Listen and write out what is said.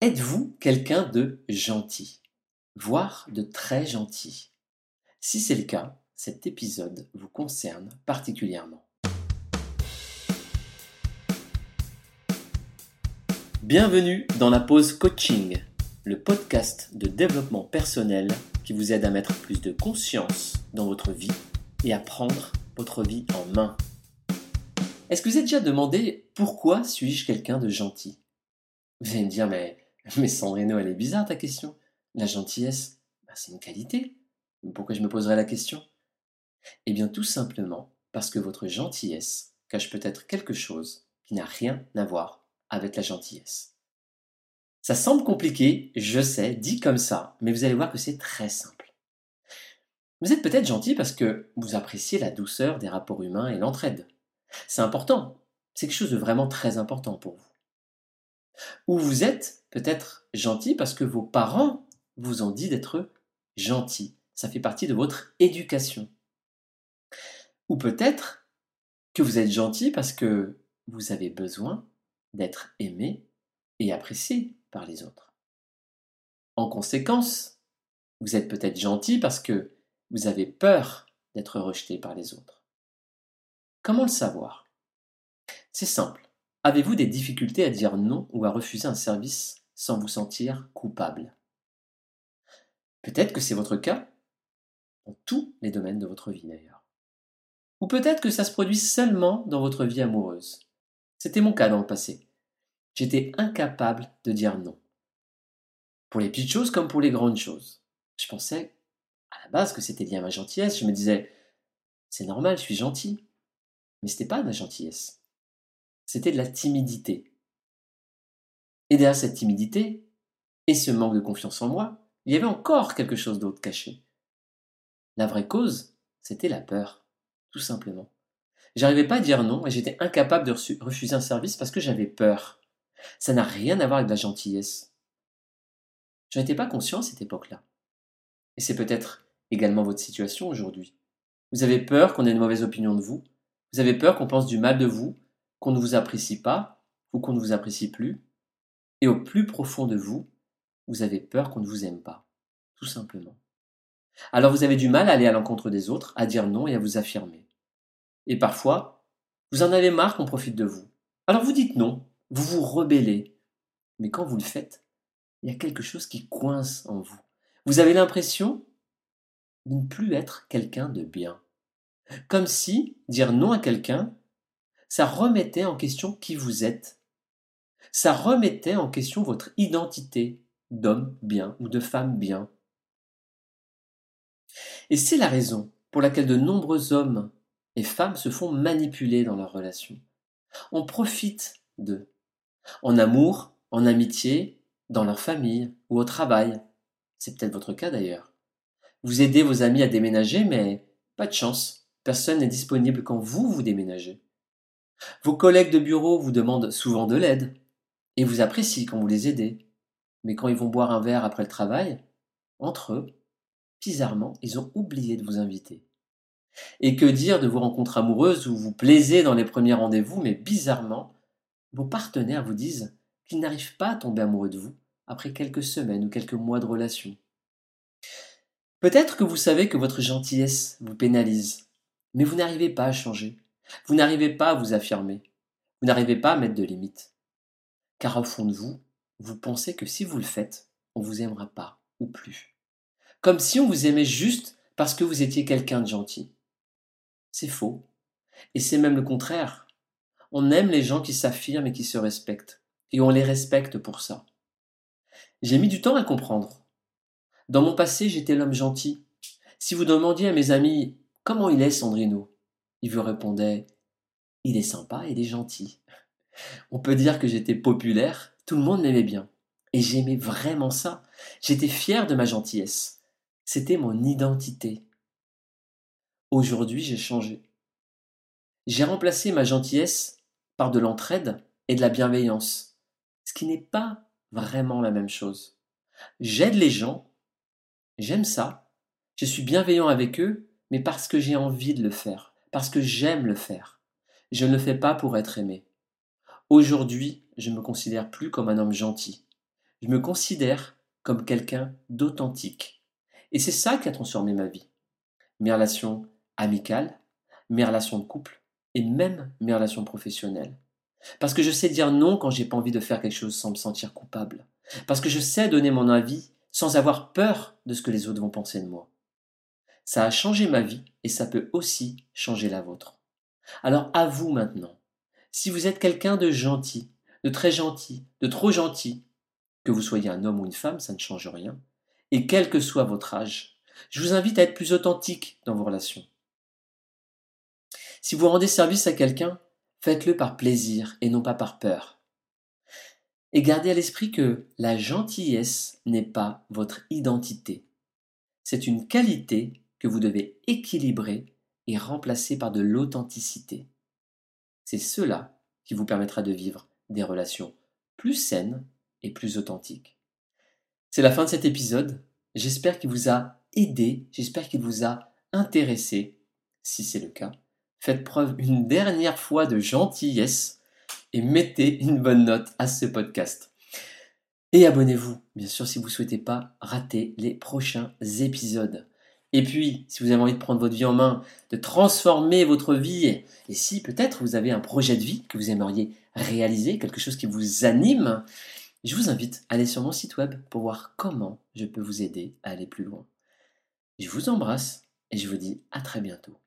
Êtes-vous quelqu'un de gentil, voire de très gentil? Si c'est le cas, cet épisode vous concerne particulièrement. Bienvenue dans la pause coaching, le podcast de développement personnel qui vous aide à mettre plus de conscience dans votre vie et à prendre votre vie en main. Est-ce que vous êtes déjà demandé pourquoi suis-je quelqu'un de gentil? Vous allez me dire, mais Sandrino, elle est bizarre ta question. La gentillesse, c'est une qualité. Pourquoi je me poserais la question? Eh bien tout simplement parce que votre gentillesse cache peut-être quelque chose qui n'a rien à voir avec la gentillesse. Ça semble compliqué, je sais, dit comme ça, mais vous allez voir que c'est très simple. Vous êtes peut-être gentil parce que vous appréciez la douceur des rapports humains et l'entraide. C'est important, c'est quelque chose de vraiment très important pour vous. Ou vous êtes peut-être gentil parce que vos parents vous ont dit d'être gentil. Ça fait partie de votre éducation. Ou peut-être que vous êtes gentil parce que vous avez besoin d'être aimé et apprécié par les autres. En conséquence, vous êtes peut-être gentil parce que vous avez peur d'être rejeté par les autres. Comment le savoir? C'est simple. Avez-vous des difficultés à dire non ou à refuser un service sans vous sentir coupable? Peut-être que c'est votre cas, dans tous les domaines de votre vie d'ailleurs. Ou peut-être que ça se produit seulement dans votre vie amoureuse. C'était mon cas dans le passé. J'étais incapable de dire non. Pour les petites choses comme pour les grandes choses. Je pensais à la base que c'était lié à ma gentillesse. Je me disais, c'est normal, je suis gentil. Mais c'était pas de la gentillesse. C'était de la timidité. Et derrière cette timidité, et ce manque de confiance en moi, il y avait encore quelque chose d'autre caché. La vraie cause, c'était la peur, tout simplement. J'arrivais pas à dire non et j'étais incapable de refuser un service parce que j'avais peur. Ça n'a rien à voir avec la gentillesse. Je n'étais pas conscient à cette époque-là. Et c'est peut-être également votre situation aujourd'hui. Vous avez peur qu'on ait une mauvaise opinion de vous, vous avez peur qu'on pense du mal de vous, qu'on ne vous apprécie pas ou qu'on ne vous apprécie plus, et au plus profond de vous, vous avez peur qu'on ne vous aime pas, tout simplement. Alors vous avez du mal à aller à l'encontre des autres, à dire non et à vous affirmer. Et parfois, vous en avez marre qu'on profite de vous. Alors vous dites non, vous vous rebellez. Mais quand vous le faites, il y a quelque chose qui coince en vous. Vous avez l'impression de ne plus être quelqu'un de bien. Comme si dire non à quelqu'un, ça remettait en question qui vous êtes. Ça remettait en question votre identité d'homme bien ou de femme bien. Et c'est la raison pour laquelle de nombreux hommes et femmes se font manipuler dans leurs relations. On profite d'eux, en amour, en amitié, dans leur famille ou au travail. C'est peut-être votre cas d'ailleurs. Vous aidez vos amis à déménager, mais pas de chance, personne n'est disponible quand vous déménagez. Vos collègues de bureau vous demandent souvent de l'aide et vous apprécient quand vous les aidez. Mais quand ils vont boire un verre après le travail, entre eux, bizarrement, ils ont oublié de vous inviter. Et que dire de vos rencontres amoureuses où vous plaisez dans les premiers rendez-vous, mais bizarrement, vos partenaires vous disent qu'ils n'arrivent pas à tomber amoureux de vous après quelques semaines ou quelques mois de relation. Peut-être que vous savez que votre gentillesse vous pénalise, mais vous n'arrivez pas à changer. Vous n'arrivez pas à vous affirmer, vous n'arrivez pas à mettre de limites. Car au fond de vous, vous pensez que si vous le faites, on ne vous aimera pas ou plus. Comme si on vous aimait juste parce que vous étiez quelqu'un de gentil. C'est faux. Et c'est même le contraire. On aime les gens qui s'affirment et qui se respectent. Et on les respecte pour ça. J'ai mis du temps à comprendre. Dans mon passé, j'étais l'homme gentil. Si vous demandiez à mes amis « Comment il est, Sandrino ?» il vous répondait « Il est sympa, il est gentil. » On peut dire que j'étais populaire, tout le monde m'aimait bien. Et j'aimais vraiment ça. J'étais fier de ma gentillesse. C'était mon identité. Aujourd'hui, j'ai changé. J'ai remplacé ma gentillesse par de l'entraide et de la bienveillance, ce qui n'est pas vraiment la même chose. J'aide les gens, j'aime ça, je suis bienveillant avec eux, mais parce que j'ai envie de le faire. Parce que j'aime le faire. Je ne le fais pas pour être aimé. Aujourd'hui, je ne me considère plus comme un homme gentil. Je me considère comme quelqu'un d'authentique. Et c'est ça qui a transformé ma vie. Mes relations amicales, mes relations de couple et même mes relations professionnelles. Parce que je sais dire non quand j'ai pas envie de faire quelque chose sans me sentir coupable. Parce que je sais donner mon avis sans avoir peur de ce que les autres vont penser de moi. Ça a changé ma vie et ça peut aussi changer la vôtre. Alors à vous maintenant, si vous êtes quelqu'un de gentil, de très gentil, de trop gentil, que vous soyez un homme ou une femme, ça ne change rien, et quel que soit votre âge, je vous invite à être plus authentique dans vos relations. Si vous rendez service à quelqu'un, faites-le par plaisir et non pas par peur. Et gardez à l'esprit que la gentillesse n'est pas votre identité. C'est une qualité que vous devez équilibrer et remplacer par de l'authenticité. C'est cela qui vous permettra de vivre des relations plus saines et plus authentiques. C'est la fin de cet épisode. J'espère qu'il vous a aidé, j'espère qu'il vous a intéressé. Si c'est le cas, faites preuve une dernière fois de gentillesse et mettez une bonne note à ce podcast. Et abonnez-vous, bien sûr, si vous ne souhaitez pas rater les prochains épisodes. Et puis, si vous avez envie de prendre votre vie en main, de transformer votre vie, et si peut-être vous avez un projet de vie que vous aimeriez réaliser, quelque chose qui vous anime, je vous invite à aller sur mon site web pour voir comment je peux vous aider à aller plus loin. Je vous embrasse et je vous dis à très bientôt.